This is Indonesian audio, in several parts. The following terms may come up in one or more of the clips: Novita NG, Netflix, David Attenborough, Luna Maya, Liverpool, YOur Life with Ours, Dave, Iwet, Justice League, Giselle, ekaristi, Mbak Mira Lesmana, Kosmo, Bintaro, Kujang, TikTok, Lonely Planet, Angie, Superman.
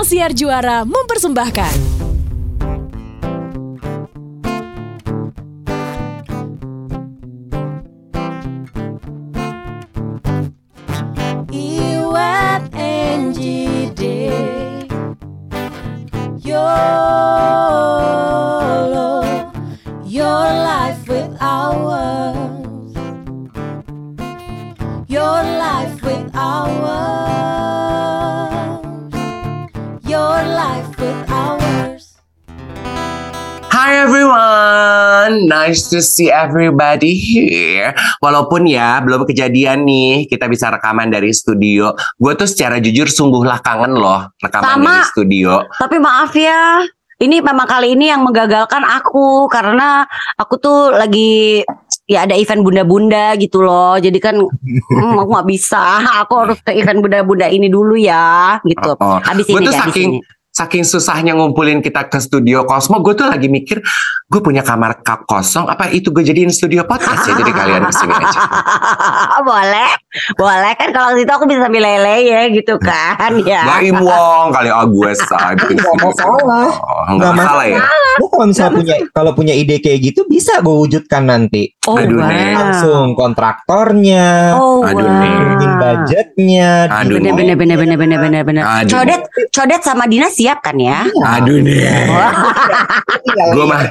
Sang Siar Juara mempersembahkan. Nice to see everybody here. Walaupun ya belum kejadian nih, kita bisa rekaman dari studio. Gue tuh secara jujur sungguhlah kangen loh rekaman dari studio. Tapi maaf ya, ini memang kali ini yang menggagalkan aku, karena aku tuh lagi ya ada event bunda-bunda gitu loh. Jadi kan aku gak bisa, aku harus ke event bunda-bunda ini dulu ya gitu. Habis ini ya, Saking susahnya ngumpulin kita ke studio Kosmo, gue tuh lagi mikir, gue punya kamar kosong, apa itu gue jadiin studio podcast ya? Jadi kalian kesini aja. Boleh kan, kalau situ aku bisa milele ya gitu kan ya. Gak imwong kali, gue saking Gak masalah ya. Gue kalau misalnya punya ide kayak gitu, bisa gue wujudkan nanti. Langsung kontraktornya, bikin budgetnya. Bener. Codet sama Dinas siap kan ya? Gue mah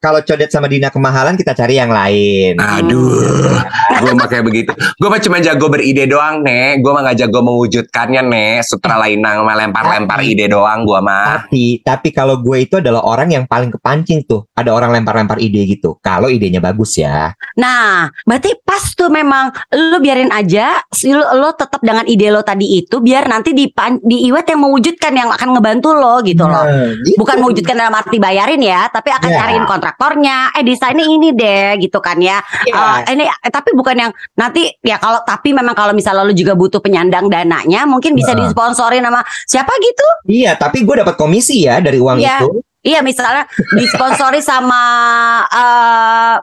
kalau codet sama Dina kemahalan, kita cari yang lain. Gue mah kayak begitu. Gue mah cuma jago beride doang, Nek. Gue mah gak jago mewujudkannya, Nek. Sutra lainang lempar-lempar ide doang gue mah. Tapi kalau gue itu adalah orang yang paling kepancing tuh. Ada orang lempar-lempar ide gitu, kalau idenya bagus ya. Nah, berarti pas tuh memang lo biarin aja, lo tetap dengan ide lo tadi itu, biar nanti di Iwet yang mewujudkan, yang akan ngebantu lo gitu loh. Bukan mewujudkan dalam arti bayarin ya, tapi akan cariin kontraktornya. Desainnya ini deh gitu kan ya. Ini tapi bukan yang nanti ya, kalau tapi memang kalau misalnya lo juga butuh penyandang dananya, mungkin bisa disponsorin sama siapa gitu. Iya, tapi gue dapat komisi ya dari uang itu. Iya, misalnya disponsori sama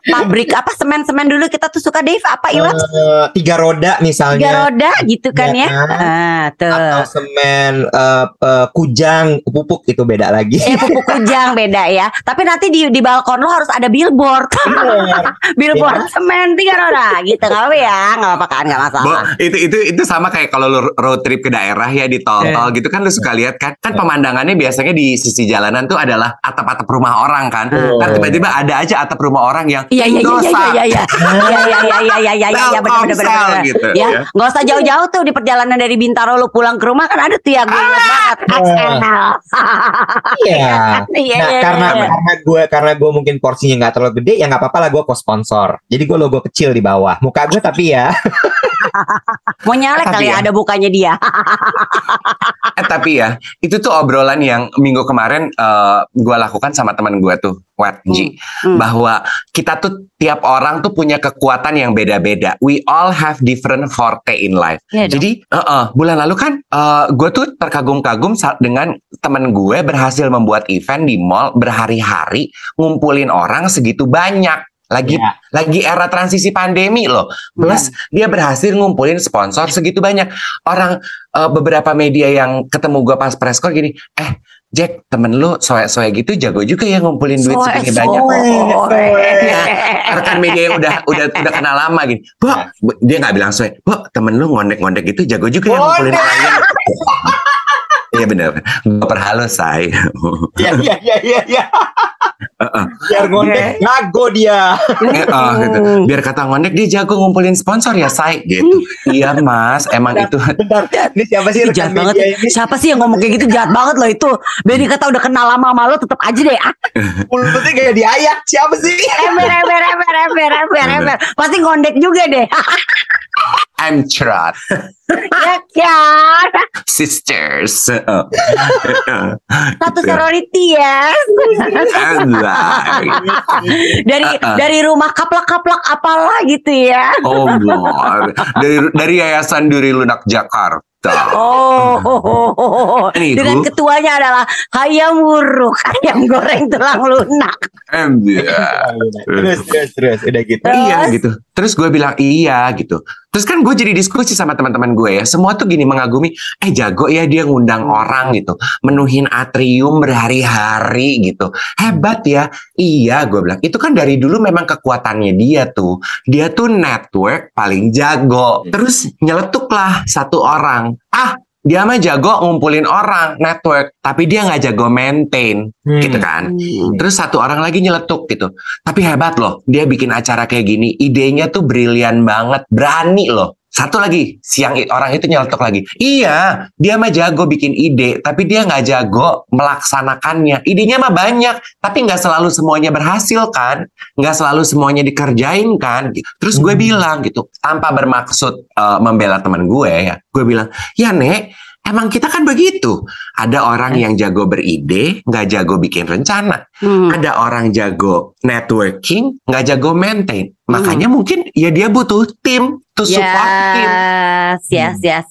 pabrik apa semen dulu kita tuh suka, Dave, apa Iwet? Tiga roda misalnya. Tiga roda gitu kan ya. Tuh. Atau semen kujang, pupuk itu beda lagi. Pupuk kujang beda ya. Tapi nanti di balkon lo harus ada billboard. Billboard semen tiga roda gitu. Enggak apa ya? Enggak apa kan, enggak masalah. Itu sama kayak kalau lo road trip ke daerah ya, di tol-tol gitu kan, lo suka lihat kan pemandangannya biasanya di sisi jalanan tuh adalah atap-atap rumah orang kan. Kan tiba-tiba ada aja atap rumah orang yang Iya, benar-benar gitu. Ya, enggak usah jauh-jauh tuh, di perjalanan dari Bintaro lu pulang ke rumah kan ada tuh ya, gue ingat banget. Iya. Nah, karena gue mungkin porsinya enggak terlalu gede, ya enggak apa-apa lah gue co-sponsor. Jadi gue logo kecil di bawah. Muka gue tapi ya. Mau nyalek kali ya, ada bukanya dia. Tapi ya, itu tuh obrolan yang minggu kemarin gue lakukan sama teman gue tuh, Watji, bahwa kita tuh tiap orang tuh punya kekuatan yang beda-beda. We all have different forte in life. Yeah, jadi bulan lalu kan gue tuh terkagum-kagum dengan teman gue berhasil membuat event di mall berhari-hari, ngumpulin orang segitu banyak. Lagi era transisi pandemi loh. Plus dia berhasil ngumpulin sponsor segitu banyak. Orang beberapa media yang ketemu gue pas preskor gini, Jack, temen lu soe-soe gitu jago juga ya ngumpulin duit segini banyak. Ya, rekan media yang udah kenal lama gini. Dia nggak bilang soe. Temen lu ngondek-ngondek gitu jago juga ya ngumpulin banyak. Iya benar. Gue perhalus, say. Iya. Biar ngondek jago dia. Gitu. Biar kata ngondek dia jago ngumpulin sponsor ya, say, gitu. Iya, Mas, emang itu. Bentar. Ini siapa sih yang jahat banget? Siapa sih yang ngomong kayak gitu? Jahat banget loh itu. Beri kata udah kenal lama sama lo tetap aja deh. Mulutnya kayak diayak. Siapa sih? Ember. Pasti ngondek juga deh. I'm trot. Ya. Sisters. Satu sorority ya. Dari rumah kaplak-kaplak apalah gitu ya. Oh God. Dari Yayasan Duri Lunak Jakarta. Dengan ketuanya adalah ayam muruk, ayam goreng tulang lunak. Terus udah gitu. Iya gitu. Terus gue bilang iya gitu. Terus kan gue jadi diskusi sama teman-teman gue ya. Semua tuh gini mengagumi. Jago ya dia ngundang orang gitu. Menuhin atrium berhari-hari gitu. Hebat ya. Iya gue bilang. Itu kan dari dulu memang kekuatannya dia tuh. Dia tuh network paling jago. Terus nyeletuklah satu orang. Dia mah jago ngumpulin orang, network. Tapi dia gak jago maintain, gitu kan. Terus satu orang lagi nyeletuk gitu. Tapi hebat loh, dia bikin acara kayak gini. Idenya tuh brilian banget, berani loh. Satu lagi, siang orang itu nyeletuk lagi. Iya, dia mah jago bikin ide. Tapi dia gak jago melaksanakannya. Idenya mah banyak. Tapi gak selalu semuanya berhasil kan. Gak selalu semuanya dikerjain kan. Terus gue bilang gitu. Tanpa bermaksud membela teman gue ya. Gue bilang, ya Nek, emang kita kan begitu. Ada orang yang jago beride, gak jago bikin rencana. Ada orang jago networking, gak jago maintain. Makanya mungkin ya dia butuh tim to support tim. Yes.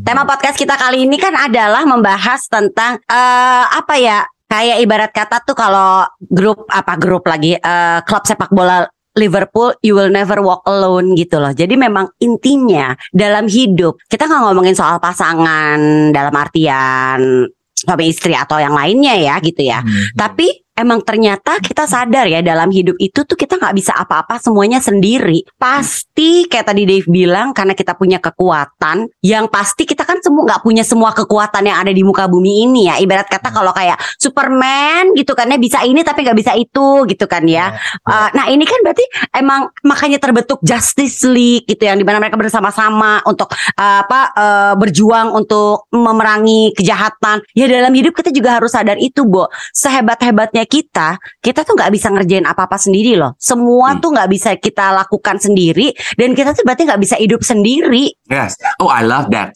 Tema podcast kita kali ini kan adalah membahas tentang apa ya, kayak ibarat kata tuh kalau klub sepak bola Liverpool, you will never walk alone gitu loh. Jadi memang intinya dalam hidup, kita gak ngomongin soal pasangan dalam artian suami istri atau yang lainnya ya gitu ya. Tapi emang ternyata kita sadar ya, dalam hidup itu tuh kita gak bisa apa-apa semuanya sendiri. Pasti kayak tadi Dave bilang, karena kita punya kekuatan, yang pasti kita kan gak punya semua kekuatan yang ada di muka bumi ini ya. Ibarat kata kalau kayak Superman gitu kan ya, bisa ini tapi gak bisa itu gitu kan ya. Nah ini kan berarti emang makanya terbentuk Justice League gitu, yang dimana mereka bersama-sama untuk berjuang untuk memerangi kejahatan. Ya dalam hidup kita juga harus sadar itu, Bo. Sehebat-hebatnya kita tuh gak bisa ngerjain apa-apa sendiri loh. Semua tuh gak bisa kita lakukan sendiri. Dan kita tuh berarti gak bisa hidup sendiri. Yes. Oh I love that.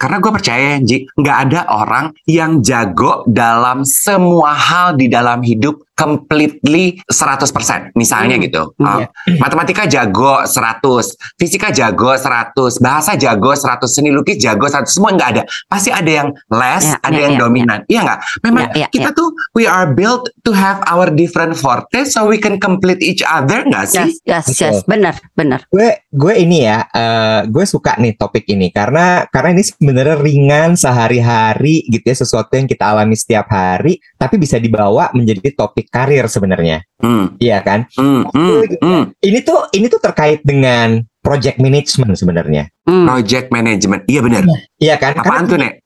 Karena gue percaya Ji, gak ada orang yang jago dalam semua hal di dalam hidup completely 100%. Misalnya gitu. Matematika jago 100, fisika jago 100, bahasa jago 100, seni lukis jago 100. Semua gak ada. Pasti ada yang less, ada yang dominan. Iya gak? Memang kita tuh we are built to have our different forte so we can complete each other. Gak sih? Yes. Benar. Gue ini ya, gue suka nih topik ini. Karena ini sebenarnya ringan sehari-hari gitu ya. Sesuatu yang kita alami setiap hari, tapi bisa dibawa menjadi topik karir sebenarnya, iya kan? Ini tuh terkait dengan project management sebenarnya. Project management, iya benar. Iya kan? Apaan tuh Nek?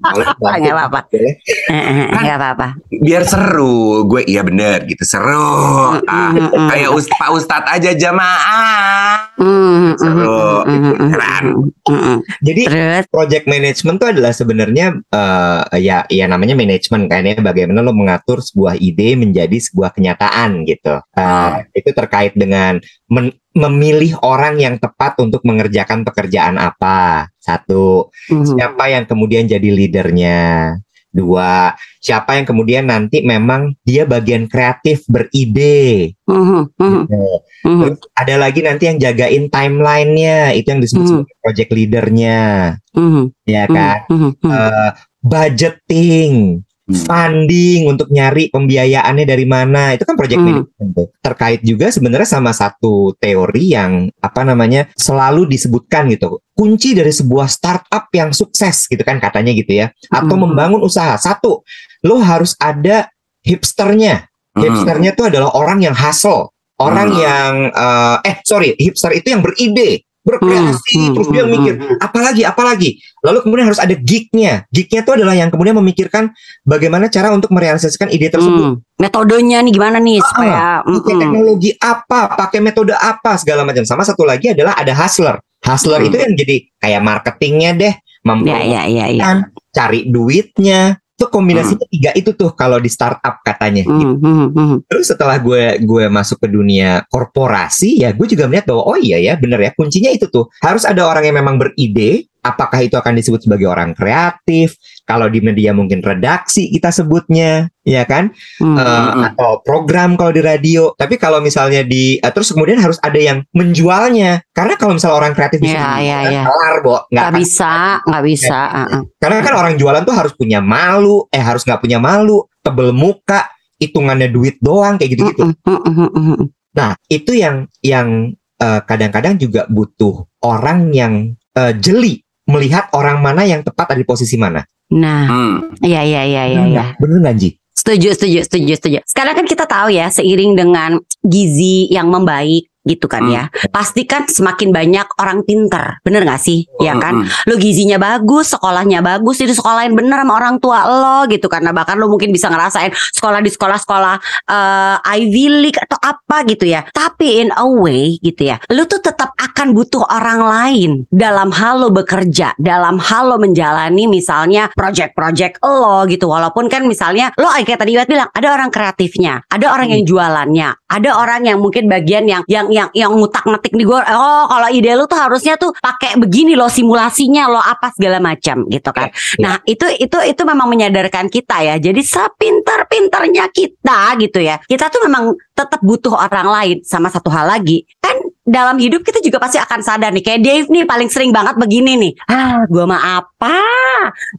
Nggak apa-apa. Biar seru, gue iya benar gitu, seru. Kayak Pak Ustadz aja jamaah. Seru. Jadi project management itu adalah sebenarnya ya namanya manajemen kan ya, bagaimana lo mengatur sebuah ide menjadi sebuah kenyataan gitu. Itu terkait dengan memilih orang yang tepat untuk mengerjakan pekerjaan apa. Satu, siapa yang kemudian jadi leadernya. Dua, siapa yang kemudian nanti memang dia bagian kreatif, beride. Terus ada lagi nanti yang jagain timeline-nya, itu yang disebut sebagai project leader-nya. Ya kan? Budgeting, funding untuk nyari pembiayaannya dari mana, itu kan project management. Terkait juga sebenarnya sama satu teori yang selalu disebutkan gitu, kunci dari sebuah startup yang sukses gitu kan katanya gitu ya, atau membangun usaha. Satu, lo harus ada hipsternya. Hipsternya itu adalah orang yang hustle, orang yang hipster itu yang beride, berkreasi, terus dia mikir apalagi, lalu kemudian harus ada gignya itu adalah yang kemudian memikirkan bagaimana cara untuk merealisasikan ide tersebut, metodenya nih gimana nih supaya pakai teknologi apa, pakai metode apa, segala macam. Sama satu lagi adalah ada hustler itu yang jadi kayak marketingnya deh, cari duitnya. Itu kombinasinya tiga itu tuh kalau di startup katanya. Terus setelah gue masuk ke dunia korporasi ya, gue juga melihat bahwa bener ya, kuncinya itu tuh harus ada orang yang memang beride. Apakah itu akan disebut sebagai orang kreatif? Kalau di media mungkin redaksi kita sebutnya, ya kan? Atau program kalau di radio. Tapi kalau misalnya terus kemudian harus ada yang menjualnya. Karena kalau misalnya orang kreatif bisa kelar, Bo. Nggak bisa. Karena kan orang jualan tuh harus punya malu, harus nggak punya malu, tebel muka, hitungannya duit doang, kayak gitu-gitu. Nah, itu yang kadang-kadang juga butuh orang yang jeli melihat orang mana yang tepat ada di posisi mana. Nah, iya. Bener Anji? Setuju. Sekarang kan kita tahu ya, seiring dengan gizi yang membaik gitu kan ya, pasti kan semakin banyak orang pinter, bener gak sih? Ya kan, lo gizinya bagus, sekolahnya bagus, jadi sekolahin bener sama orang tua lo gitu, karena bahkan lo mungkin bisa ngerasain sekolah di sekolah-sekolah Ivy League atau apa gitu ya. Tapi in a way gitu ya, lo tuh tetap akan butuh orang lain dalam hal lo bekerja, dalam hal lo menjalani misalnya project-project lo gitu. Walaupun kan misalnya lo kayak tadi Iwet bilang, ada orang kreatifnya, ada orang yang jualannya, ada orang yang mungkin bagian yang ngutak-ngetik di gua, oh kalau ide lu tuh harusnya tuh pakai begini loh, simulasinya loh apa segala macam gitu kan. Nah, itu memang menyadarkan kita ya. Jadi sepintar-pintarnya kita gitu ya, kita tuh memang tetap butuh orang lain. Sama satu hal lagi kan, dalam hidup kita juga pasti akan sadar nih, kayak Dave nih paling sering banget begini nih, gue mah apa,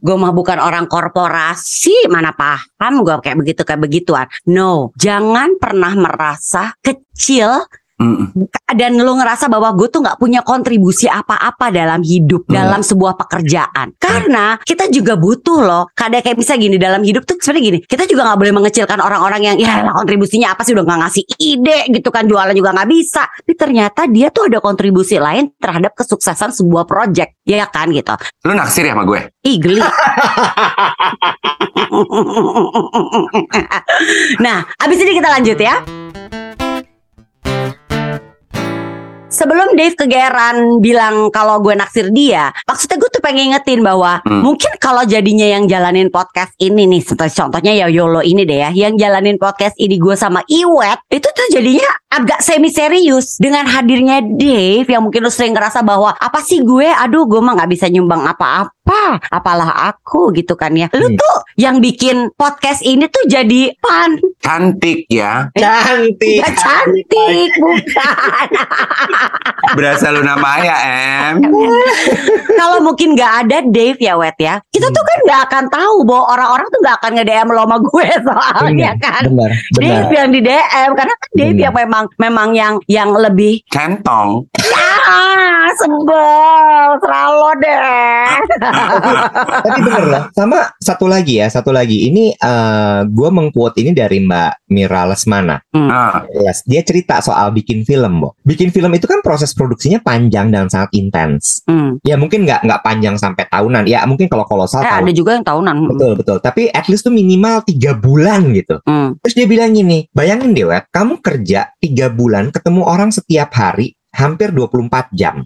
gue mah bukan orang korporasi, mana paham gue kayak begituan. No, jangan pernah merasa kecil dan lo ngerasa bahwa gue tuh gak punya kontribusi apa-apa dalam hidup, dalam sebuah pekerjaan. Karena kita juga butuh loh. Kadang kayak bisa gini, dalam hidup tuh sebenarnya gini, kita juga gak boleh mengecilkan orang-orang yang ya kontribusinya apa sih, udah gak ngasih ide gitu kan, jualan juga gak bisa. Tapi ternyata dia tuh ada kontribusi lain terhadap kesuksesan sebuah project, ya kan gitu. Lu naksir ya sama gue? Ih, geli. Nah, abis ini kita lanjut ya. Sebelum Dave kegeran bilang kalau gue naksir dia, maksudnya gue tuh pengen ngingetin bahwa mungkin kalau jadinya yang jalanin podcast ini nih, contohnya ya YOLO ini deh ya, yang jalanin podcast ini gue sama Iwet, itu tuh jadinya agak semi-serius dengan hadirnya Dave, yang mungkin lu sering ngerasa bahwa apa sih gue, aduh gue mah gak bisa nyumbang apa-apa, apalah aku gitu kan ya. Lu tuh yang bikin podcast ini tuh jadi pan. Cantik ya. Cantik. Gak cantik, bukan. Berasa Luna Maya, Kalau mungkin gak ada Dave ya Wet ya, kita tuh kan gak akan tahu bahwa orang-orang tuh gak akan nge-DM lo sama gue soalnya, kan benar. Dave yang di DM, karena kan Dave yang memang yang lebih kentong. Sebel seralo deh. Tapi bener lah. Sama satu lagi ini gue mengquote ini dari Mbak Mira Lesmana. Dia cerita soal bikin film, Bo. Bikin film itu kan proses produksinya panjang dan sangat intens. Ya mungkin nggak panjang sampai tahunan. Ya mungkin kalau kolosal tahun. Ada juga yang tahunan. Betul. Tapi at least tuh minimal 3 bulan gitu. Terus dia bilang gini, bayangin deh Wet, kamu kerja 3 bulan ketemu orang setiap hari hampir 24 jam.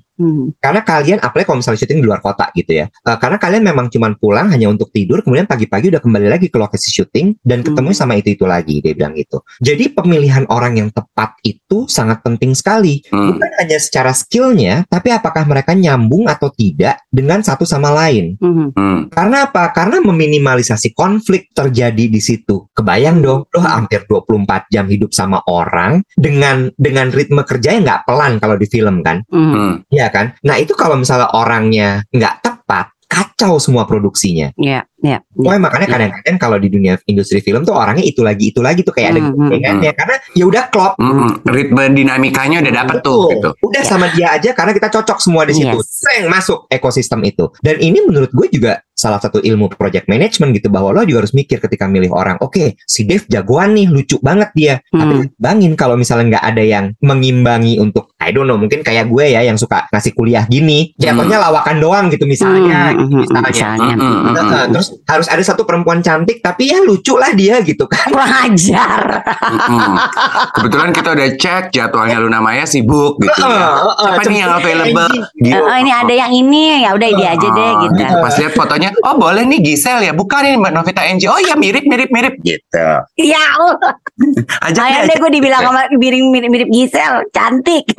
Karena kalian, apalagi kalau misalnya syuting di luar kota gitu ya, karena kalian memang cuman pulang hanya untuk tidur, kemudian pagi-pagi udah kembali lagi ke lokasi syuting dan ketemu sama itu-itu lagi. Dia bilang gitu. Jadi pemilihan orang yang tepat itu sangat penting sekali, bukan hanya secara skillnya, tapi apakah mereka nyambung atau tidak dengan satu sama lain. Karena apa? Karena meminimalisasi konflik terjadi di situ. Kebayang dong, lo hampir 24 jam hidup sama orang dengan ritme kerjanya nggak pelan kalau di film kan. Ya kan? Nah itu kalau misalnya orangnya nggak tepat, kacau semua produksinya. Makanya kadang-kadang kalau di dunia industri film tuh orangnya itu lagi tuh kayak ada kepentingannya, karena ya udah klop, ritme dinamikanya udah dapet tuh gitu. Udah sama dia aja karena kita cocok semua di situ, sering masuk ekosistem itu. Dan ini menurut gue juga salah satu ilmu project management gitu, bahwa lo juga harus mikir ketika milih orang. Oke, si Dave jagoan nih, lucu banget dia, tapi bangin kalau misalnya gak ada yang mengimbangi untuk, I don't know, mungkin kayak gue ya, yang suka ngasih kuliah gini, jatuhnya lawakan doang gitu misalnya. Terus harus ada satu perempuan cantik, tapi ya lucu lah dia gitu kan. Wajar. Kebetulan kita udah cek jadwalnya Luna Maya sibuk gitu ya. Siapa nih yang available gitu. Ini ada yang ini, ya udah dia aja deh gitu. Pas lihat fotonya, oh boleh nih Giselle ya, bukan ini Mbak Novita NG, oh ya mirip gitu. Ya Allah, aja gue dibilang sama mirip Giselle, cantik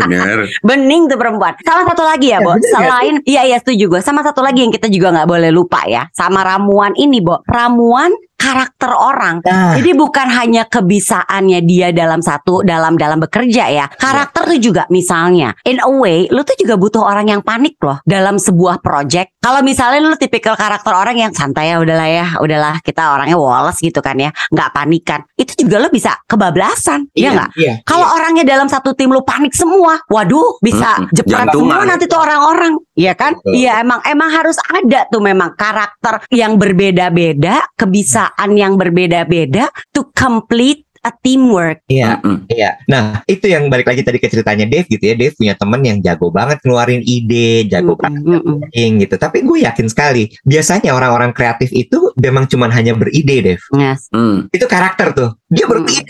bener, bening tuh perempuan. Sama satu lagi ya Bo, selain iya setuju gue, sama satu lagi yang kita juga nggak boleh lupa ya, sama ramuan ini Bo, ramuan karakter orang. Nah. Jadi bukan hanya kebisaannya dia dalam satu dalam bekerja ya. Karakter tuh juga misalnya. In a way, lu tuh juga butuh orang yang panik loh dalam sebuah project. Kalau misalnya lu tipikal karakter orang yang santai ya, udahlah kita orangnya woles gitu kan ya, nggak panikan. Itu juga lu bisa kebablasan, ya nggak? Iya, kalau orangnya dalam satu tim lu panik semua, waduh bisa jepret semua nanti tuh orang-orang, ya kan? Iya emang harus ada tuh memang karakter yang berbeda-beda, kebisaan yang berbeda-beda to complete a teamwork. Iya, iya. Nah, itu yang balik lagi tadi ke ceritanya Dave gitu ya. Dave punya teman yang jago banget ngeluarin ide, jago banget gitu. Tapi gue yakin sekali, biasanya orang-orang kreatif itu memang cuman hanya beride, Dave. Yes. Itu karakter tuh. Dia beride,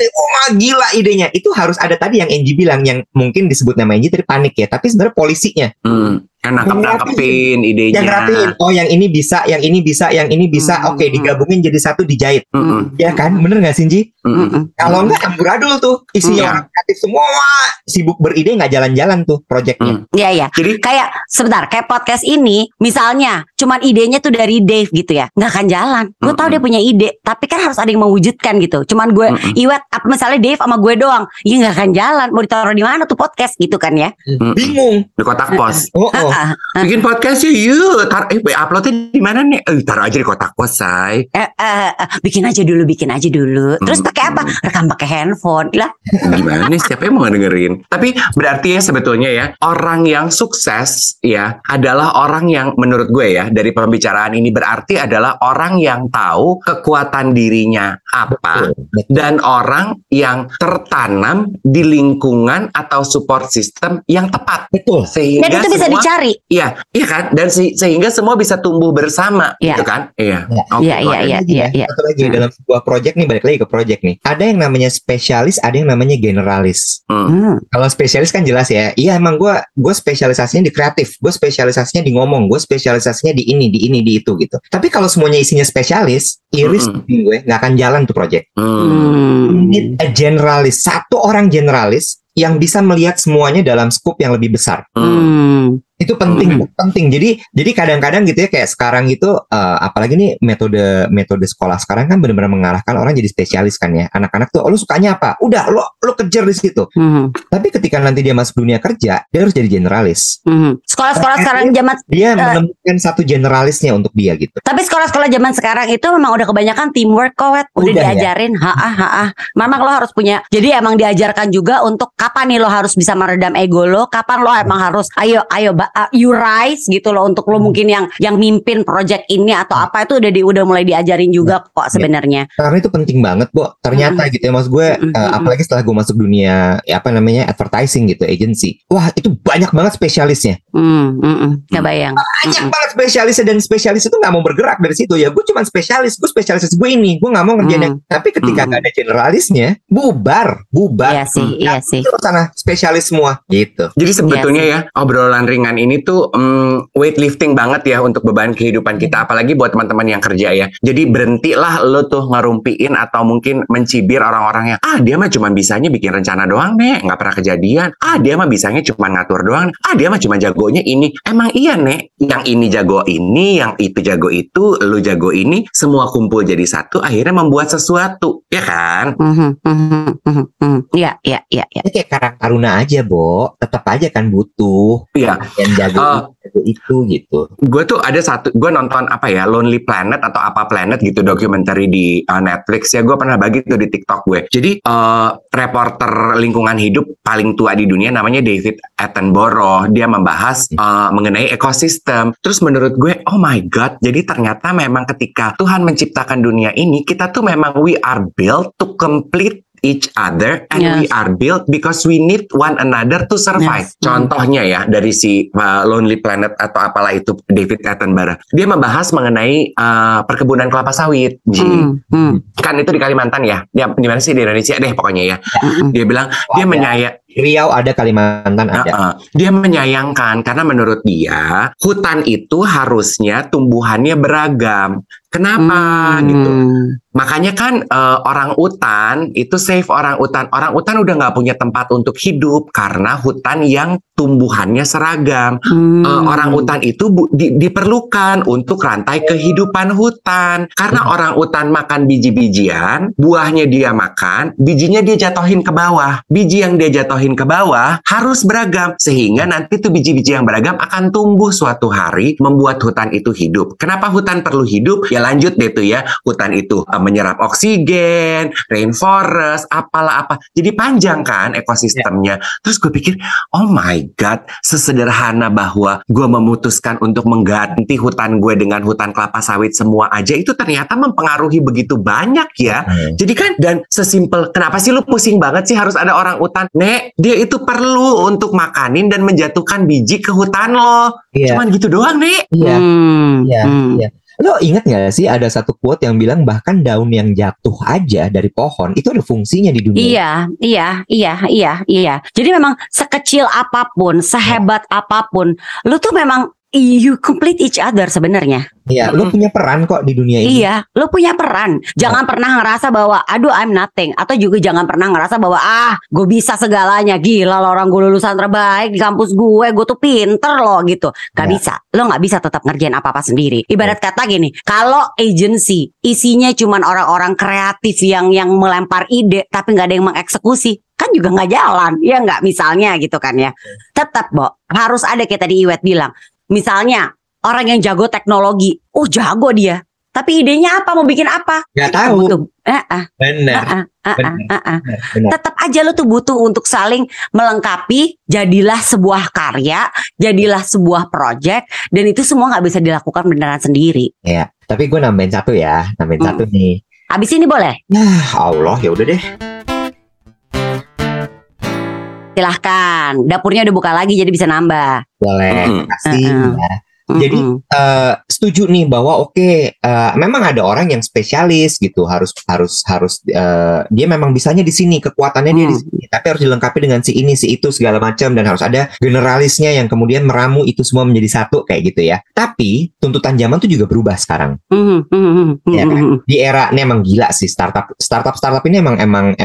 gila idenya. Itu harus ada tadi yang Angie bilang, yang mungkin disebut nama Angie tadi panik ya, tapi sebenarnya polisinya. Yang nangkep-nangkepin idenya. Yang rapiin. Oh, yang ini bisa. Oke, digabungin jadi satu, dijahit. Ya kan? Bener gak sih, Ji? Kalau enggak, amburadul tuh. Isinya orang kreatif semua. Sibuk beride, gak jalan-jalan tuh projectnya. Iya. Jadi kayak, sebentar, kayak podcast ini, misalnya, cuman idenya tuh dari Dave gitu ya. Gak akan jalan. Gue tau dia punya ide, tapi kan harus ada yang mewujudkan gitu. Cuman gue, Iwet, misalnya Dave sama gue doang. Ya gak akan jalan. Mau ditaruh di mana tuh podcast gitu kan ya. Bingung. Di kotak pos. Bikin podcast yuk, uploadnya di mana nih? Taruh aja di kotak pos, say. Bikin aja dulu. Terus pakai apa? Rekam pakai handphone lah. Gimana nih? Siapa yang mau dengerin? Tapi berarti ya sebetulnya ya, orang yang sukses ya adalah orang yang menurut gue ya dari pembicaraan ini berarti adalah orang yang tahu kekuatan dirinya apa dan orang yang tertanam di lingkungan atau support system yang tepat. Betul. Sehingga dan itu bisa dicari. Iya kan? Dan sehingga semua bisa tumbuh bersama, gitu kan? Iya. Satu lagi dalam sebuah project nih, balik lagi ke project nih. Ada yang namanya spesialis, ada yang namanya generalis. Kalau spesialis kan jelas ya. Iya emang gue spesialisasinya di kreatif, gue spesialisasinya di ngomong, gue spesialisasinya di ini, di itu gitu. Tapi kalau semuanya isinya spesialis, iris gue nggak akan jalan tuh project. Need a generalis, satu orang generalis yang bisa melihat semuanya dalam scope yang lebih besar. Itu penting. Jadi kadang-kadang gitu ya kayak sekarang gitu apalagi nih metode sekolah sekarang kan benar-benar mengarahkan orang jadi spesialis kan ya. Anak-anak tuh lu sukanya apa? Udah lu kejar di situ. Tapi ketika nanti dia masuk dunia kerja, dia harus jadi generalis. Sekolah-sekolah sekarang zaman dia menemukan satu generalisnya untuk dia gitu. Tapi sekolah-sekolah zaman sekarang itu memang udah kebanyakan teamwork kok. Udah diajarin memang lo harus punya. Jadi emang diajarkan juga untuk kapan nih lo harus bisa meredam ego lo, kapan lo emang harus ayo you rise gitu loh untuk lo mungkin yang mimpin project ini atau apa itu udah mulai diajarin juga kok sebenarnya. Karena itu penting banget, Bo. Ternyata gitu ya maksud gue apalagi setelah gue masuk dunia advertising gitu, agency. Wah, itu banyak banget spesialisnya. Gak bayang. Banyak banget spesialisnya dan spesialis itu gak mau bergerak dari situ ya. Gue cuma spesialis, gue ini, gue gak mau ngerjainnya. Tapi ketika gak ada generalisnya, bubar. Iya sih. Itu sana spesialis semua gitu. Jadi sebetulnya ya obrolan ringan ini tuh weightlifting banget ya untuk beban kehidupan kita, apalagi buat teman-teman yang kerja ya. Jadi berhentilah lo tuh ngerumpiin atau mungkin mencibir orang-orang yang dia mah cuma bisanya bikin rencana doang nek, nggak pernah kejadian. Dia mah bisanya cuma ngatur doang. Dia mah cuma jagonya ini. Emang iya nek, yang ini jago ini, yang itu jago itu, lo jago ini, semua kumpul jadi satu, akhirnya membuat sesuatu, ya kan? Iya. Kayak karang taruna aja, Bo. Tetap aja kan butuh. Iya. Dan jago itu gitu. Gue tuh ada satu, gue nonton apa ya Lonely Planet atau apa Planet gitu dokumenter di Netflix ya. Gue pernah bagi tuh di TikTok gue. Jadi reporter lingkungan hidup paling tua di dunia namanya David Attenborough. Dia membahas mengenai ekosistem. Terus menurut gue oh my god. Jadi ternyata memang ketika Tuhan menciptakan dunia ini, kita tuh memang we are built to complete each other and we are built because we need one another to survive. Contohnya ya dari si Lonely Planet atau apalah itu David Attenborough. Dia membahas mengenai perkebunan kelapa sawit. Kan itu di Kalimantan ya. Di mana sih di Indonesia deh pokoknya ya. Dia bilang dia menyayat Riau ada, Kalimantan ada. Dia menyayangkan karena menurut dia hutan itu harusnya tumbuhannya beragam. Kenapa gitu? Makanya kan orang hutan itu save orang hutan. Orang hutan udah nggak punya tempat untuk hidup karena hutan yang tumbuhannya seragam. Orang hutan itu diperlukan untuk rantai kehidupan hutan. Karena orang hutan makan biji-bijian, buahnya dia makan, bijinya dia jatohin ke bawah. Biji yang dia jatohin ke bawah harus beragam sehingga nanti tuh biji-biji yang beragam akan tumbuh suatu hari membuat hutan itu hidup. Kenapa hutan perlu hidup? Ya lanjut deh tuh ya, hutan itu menyerap oksigen, rainforest, apalah apa. Jadi panjang kan ekosistemnya. Terus gue pikir, oh my God, sesederhana bahwa gue memutuskan untuk mengganti hutan gue dengan hutan kelapa sawit semua aja, itu ternyata mempengaruhi begitu banyak ya. Jadi kan, dan sesimpel, kenapa sih lu pusing banget sih harus ada orang hutan? Nek, dia itu perlu untuk makanin dan menjatuhkan biji ke hutan lo. Cuman gitu doang, Nek. Lo ingat gak sih ada satu quote yang bilang bahkan daun yang jatuh aja dari pohon itu ada fungsinya di dunia. Iya. Jadi memang sekecil apapun, sehebat apapun, lo tuh memang you complete each other sebenarnya. Iya, lo punya peran kok di dunia ini. Iya, lo punya peran. Jangan pernah ngerasa bahwa aduh I'm nothing, atau juga jangan pernah ngerasa bahwa gue bisa segalanya. Gila lo, orang gue lulusan terbaik di kampus gue tuh pinter lo gitu. Gak bisa. Lo gak bisa tetap ngerjain apa-apa sendiri. Ibarat kata gini, kalau agency isinya cuman orang-orang kreatif yang melempar ide tapi gak ada yang mengeksekusi, kan juga gak jalan. Ya gak, misalnya gitu kan ya. Tetap Bo, harus ada kayak tadi Iwet bilang. Misalnya orang yang jago teknologi, jago dia, tapi idenya apa, mau bikin apa? Gak tahu. Benar. Tetap aja lo tuh butuh untuk saling melengkapi. Jadilah sebuah karya, jadilah sebuah project, dan itu semua nggak bisa dilakukan beneran sendiri. Ya, tapi gue nambahin satu nih. Abis ini boleh? Allah, ya udah deh. Silahkan, dapurnya udah buka lagi jadi bisa nambah. Boleh, kasih ya. Jadi setuju nih bahwa memang ada orang yang spesialis gitu, harus dia memang bisanya di sini, kekuatannya dia di sini, tapi harus dilengkapi dengan si ini, si itu, segala macam, dan harus ada generalisnya yang kemudian meramu itu semua menjadi satu kayak gitu ya. Tapi tuntutan zaman tuh juga berubah sekarang. Ya kan? Di era ini emang gila sih startup ini emang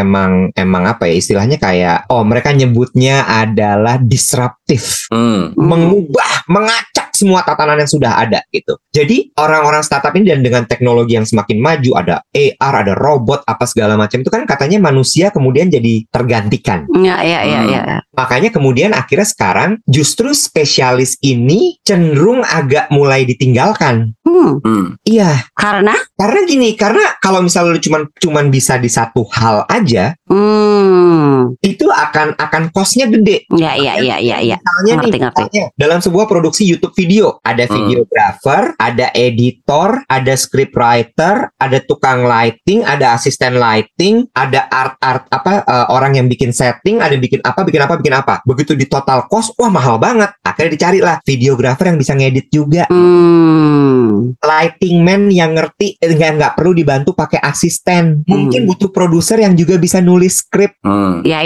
apa ya istilahnya, kayak mereka nyebutnya adalah disruptif, mengubah, mengacak semua tatanan yang sudah ada gitu. Jadi orang-orang startup ini dan dengan teknologi yang semakin maju, ada AR, ada robot, apa segala macam, itu kan katanya manusia kemudian jadi tergantikan. Iya. Makanya kemudian akhirnya sekarang justru spesialis ini cenderung agak mulai ditinggalkan. Iya. Karena gini, karena kalau misalnya lu cuman bisa di satu hal aja, itu akan cost-nya gede. Iya. Misalnya ngerti. Dalam sebuah produksi YouTube video, ada videographer, ada editor, ada scriptwriter, ada tukang lighting, ada asisten lighting, ada art orang yang bikin setting, ada bikin apa. Begitu di total cost, wah mahal banget. Akhirnya dicarilah videographer yang bisa ngedit juga. Lighting man yang ngerti, nggak perlu dibantu pakai asisten. Mungkin butuh produser yang juga bisa nulis script. Ya.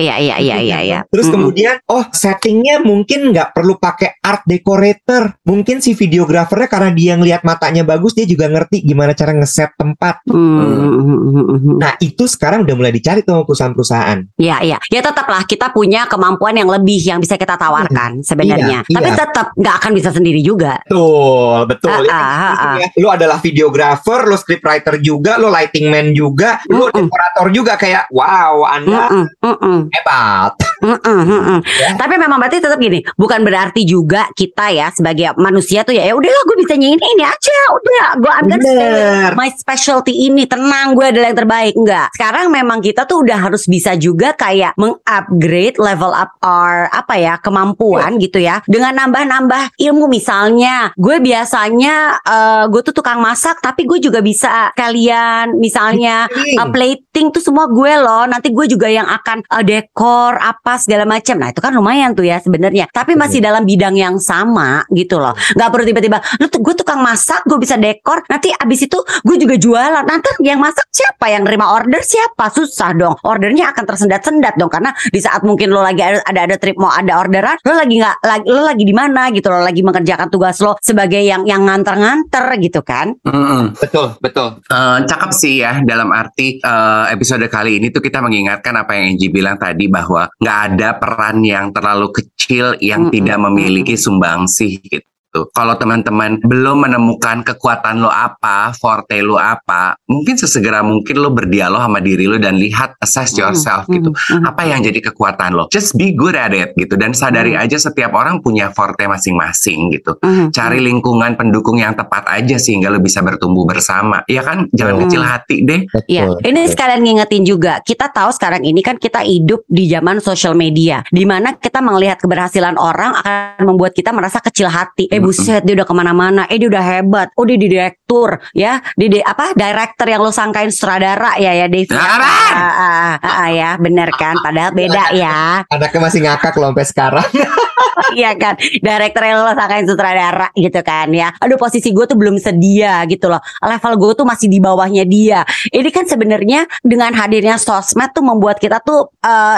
Terus kemudian, settingnya mungkin nggak perlu pakai art decorator. Mungkin si videografernya karena dia ngelihat matanya bagus, dia juga ngerti gimana cara ngeset tempat. Nah itu sekarang udah mulai dicari tuh perusahaan-perusahaan. Iya. Ya tetaplah kita punya kemampuan yang lebih yang bisa kita tawarkan sebenarnya. Iya. Tapi tetap nggak akan bisa sendiri juga. Betul. Ya. Lu adalah videografer, lu scriptwriter juga, lu lighting man juga, lu dekorator juga, kayak wow, Anda hebat. Ya. Tapi memang berarti tetap gini, bukan berarti juga kita ya sebagai manusia tuh ya udahlah gue bisa nyanyiin ini aja, udah gue ambil my specialty ini, tenang gue adalah yang terbaik. Enggak, sekarang memang kita tuh udah harus bisa juga kayak mengupgrade, level up our kemampuan gitu ya, dengan nambah-nambah ilmu. Misalnya gue biasanya gue tuh tukang masak, tapi gue juga bisa kalian misalnya plating tuh semua gue loh, nanti gue juga yang akan dekor apa segala macam. Nah itu kan lumayan tuh ya sebenarnya. Tapi masih dalam bidang yang sama gitu loh. Gak perlu tiba-tiba lu tuh gue tukang masak, gue bisa dekor, nanti abis itu gue juga jualan. Nanti yang masak siapa, yang nerima order siapa? Susah dong. Ordernya akan tersendat-sendat dong. Karena di saat mungkin lo lagi ada trip, mau ada orderan, lo lagi nggak, lo lagi di mana gitu, lo lagi mengerjakan tugas lo sebagai yang nganter-nganter gitu kan? Betul, betul. Cakep sih ya, dalam arti episode kali ini tuh kita mengingatkan apa yang Angie bilang tadi, bahwa nggak ada peran yang terlalu kecil yang tidak memiliki sumbangsih gitu. Kalau teman-teman belum menemukan kekuatan lo apa, forte lo apa, mungkin sesegera mungkin lo berdialog sama diri lo dan lihat, assess yourself gitu. Apa yang jadi kekuatan lo? Just be good at it gitu. Dan sadari aja setiap orang punya forte masing-masing gitu. Cari lingkungan pendukung yang tepat aja sehingga lo bisa bertumbuh bersama. Ya kan? Jangan kecil hati deh. Iya. Ini sekalian ngingetin juga. Kita tahu sekarang ini kan kita hidup di zaman social media, di mana kita melihat keberhasilan orang akan membuat kita merasa kecil hati. Buset, dia udah kemana-mana, dia udah hebat, oh dia di direktur ya, di apa director yang lo sangkain sutradara ya Dave. Ya bener kan, padahal beda ya. Anaknya masih ngakak loh sampai sekarang. Iya kan, director yang lo sangkain sutradara gitu kan ya. Aduh posisi gue tuh belum sedia gitu loh, level gue tuh masih di bawahnya dia. Ini kan sebenarnya dengan hadirnya sosmed tuh membuat kita tuh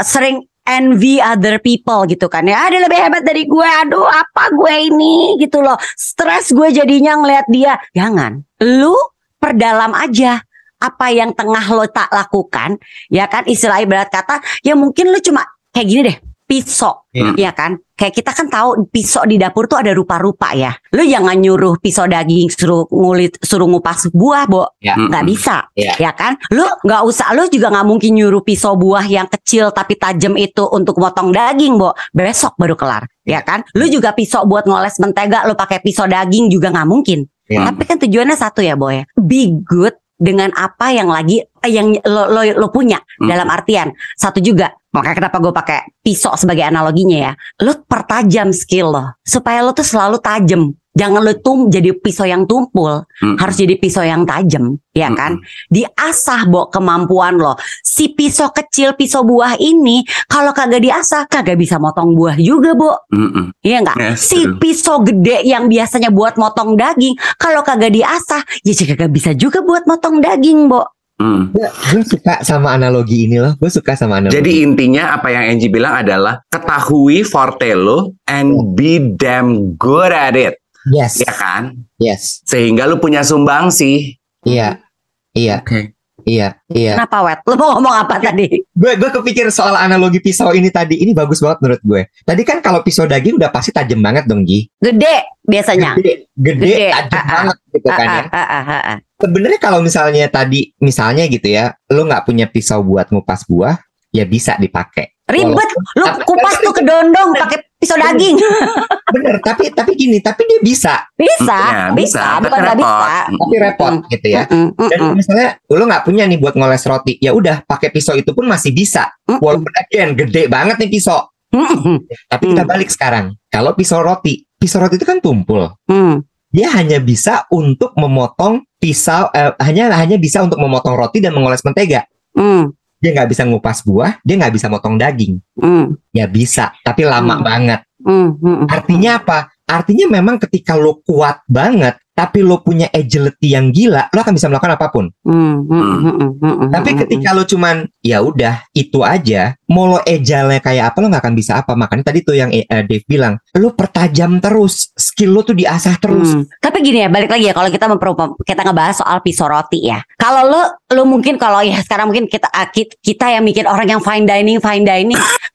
sering envy other people gitu kan ya, dia lebih hebat dari gue, aduh apa gue ini gitu loh, stres gue jadinya ngelihat dia. Jangan, lu perdalam aja apa yang tengah lo tak lakukan ya kan, istilah ibarat kata ya mungkin lu cuma kayak gini deh, pisau ya kan. Kayak kita kan tahu pisau di dapur tuh ada rupa-rupa ya. Lu jangan nyuruh pisau daging suruh ngupas buah, Bo. Enggak bisa. Ya kan? Lu enggak usah, lu juga enggak mungkin nyuruh pisau buah yang kecil tapi tajam itu untuk motong daging, Bo. Besok baru kelar. Ya kan? Lu juga pisau buat ngoles mentega, lu pakai pisau daging juga enggak mungkin. Tapi kan tujuannya satu ya, Bo ya. Be good dengan apa yang lagi yang lo punya. Dalam artian satu juga, makanya kenapa gue pakai pisau sebagai analoginya ya. Lo pertajam skill lo, supaya lo tuh selalu tajam. Jangan lo jadi pisau yang tumpul. Harus jadi pisau yang tajam, ya kan? Diasah kemampuan lo. Si pisau kecil, pisau buah ini, kalau kagak diasah, kagak bisa motong buah juga, Bo. Iya nggak? Yes, si pisau gede yang biasanya buat motong daging, kalau kagak diasah, ya kagak bisa juga buat motong daging, Bo. Gue suka sama analogi ini loh. Jadi intinya apa yang Angie bilang adalah ketahui forte lo and be damn good at it. Yes. Ya kan? Yes. Sehingga lu punya sumbangsih. Iya. Oke. Iya. Kenapa Wet? Lu mau ngomong apa tadi? Gue kepikir soal analogi pisau ini tadi. Ini bagus banget menurut gue. Tadi kan kalau pisau daging udah pasti tajam banget dong, Gi. Gede biasanya. Gede tajam banget gitu kan ya. Sebenarnya kalau misalnya tadi, gitu ya, lo nggak punya pisau buat ngupas buah, ya bisa dipakai. Ribet, lo kupas tuh kedondong pakai pisau daging. Bener, tapi gini, tapi dia bisa. Bisa, bukan nggak bisa. Tapi repot gitu ya. Dan misalnya lo nggak punya nih buat ngoles roti, ya udah pakai pisau itu pun masih bisa. Walaupun again, gede banget nih pisau. Tapi kita balik sekarang. Kalau pisau roti itu kan tumpul. Dia hanya bisa untuk memotong pisau, hanya bisa untuk memotong roti dan mengoles mentega. Dia nggak bisa ngupas buah, dia nggak bisa motong daging. Ya bisa, tapi lama banget. Artinya apa? Artinya memang ketika lo kuat banget, tapi lo punya agility yang gila, lo akan bisa melakukan apapun. Tapi ketika lo cuman, ya udah itu aja, mau lo agile kayak apa, lo nggak akan bisa apa. Makanya tadi tuh yang Dave bilang, lo pertajam terus, skill lo tuh diasah terus. Tapi gini ya, balik lagi ya, kalau kita kita ngebahas soal pisau roti ya. Kalau lo mungkin kalau ya sekarang mungkin kita yang bikin orang yang fine dining,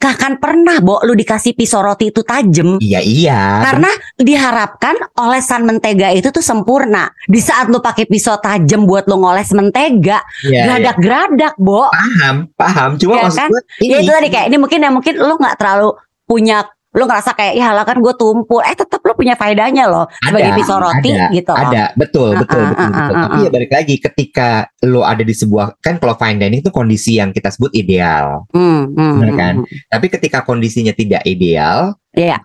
gak akan pernah Bo lo dikasih pisau roti itu tajam. Iya. Karena diharapkan olesan mentega itu tuh sempurna. Di saat lu pakai pisau tajam buat lu ngoles mentega, gradak-gradak, Bo. Paham. Cuma maksud gue ini. Ya itu tadi kayak ini mungkin lu enggak terlalu punya, lu ngerasa kayak ya lah kan gue tumpul. Tetap lu punya faedahnya loh sebagai pisau roti gitu. Ada, betul. Tapi ya balik lagi ketika lu ada di sebuah, kan kalau fine dining itu kondisi yang kita sebut ideal. Benar kan? Tapi ketika kondisinya tidak ideal, Iya.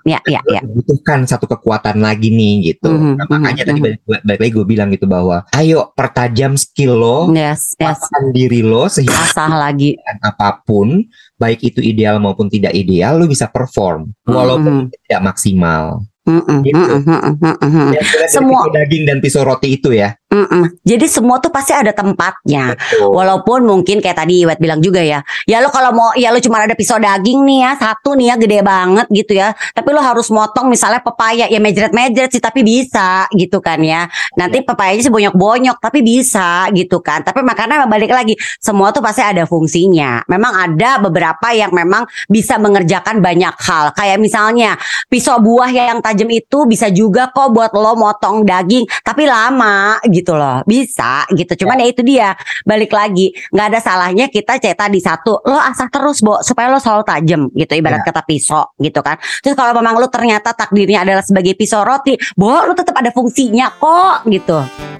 Butuhkan satu kekuatan lagi nih gitu. Nah, makanya tadi balik lagi gue bilang gitu bahwa ayo pertajam skill lo, kuatkan diri lo sehingga asah lagi apapun, baik itu ideal maupun tidak ideal, lo bisa perform walaupun tidak maksimal. Semua daging dan pisau roti itu ya. Jadi semua tuh pasti ada tempatnya. Betul. Walaupun mungkin kayak tadi Iwet bilang juga ya, ya lo kalau mau, ya lo cuma ada pisau daging nih ya, satu nih ya gede banget gitu ya, tapi lo harus motong misalnya pepaya, ya mejret-mejret sih tapi bisa gitu kan ya. Nanti pepayanya sih bonyok-bonyok tapi bisa gitu kan. Tapi makanya balik lagi, semua tuh pasti ada fungsinya. Memang ada beberapa yang memang bisa mengerjakan banyak hal. Kayak misalnya pisau buah yang tajam itu bisa juga kok buat lo motong daging, tapi lama gitu loh, bisa gitu. Cuman ya itu dia, balik lagi, nggak ada salahnya kita cetak di satu, lo asah terus Bo, supaya lo selalu tajam gitu, ibarat kata pisau gitu kan. Terus kalau memang lo ternyata takdirnya adalah sebagai pisau roti, Bo, lo tetap ada fungsinya kok gitu.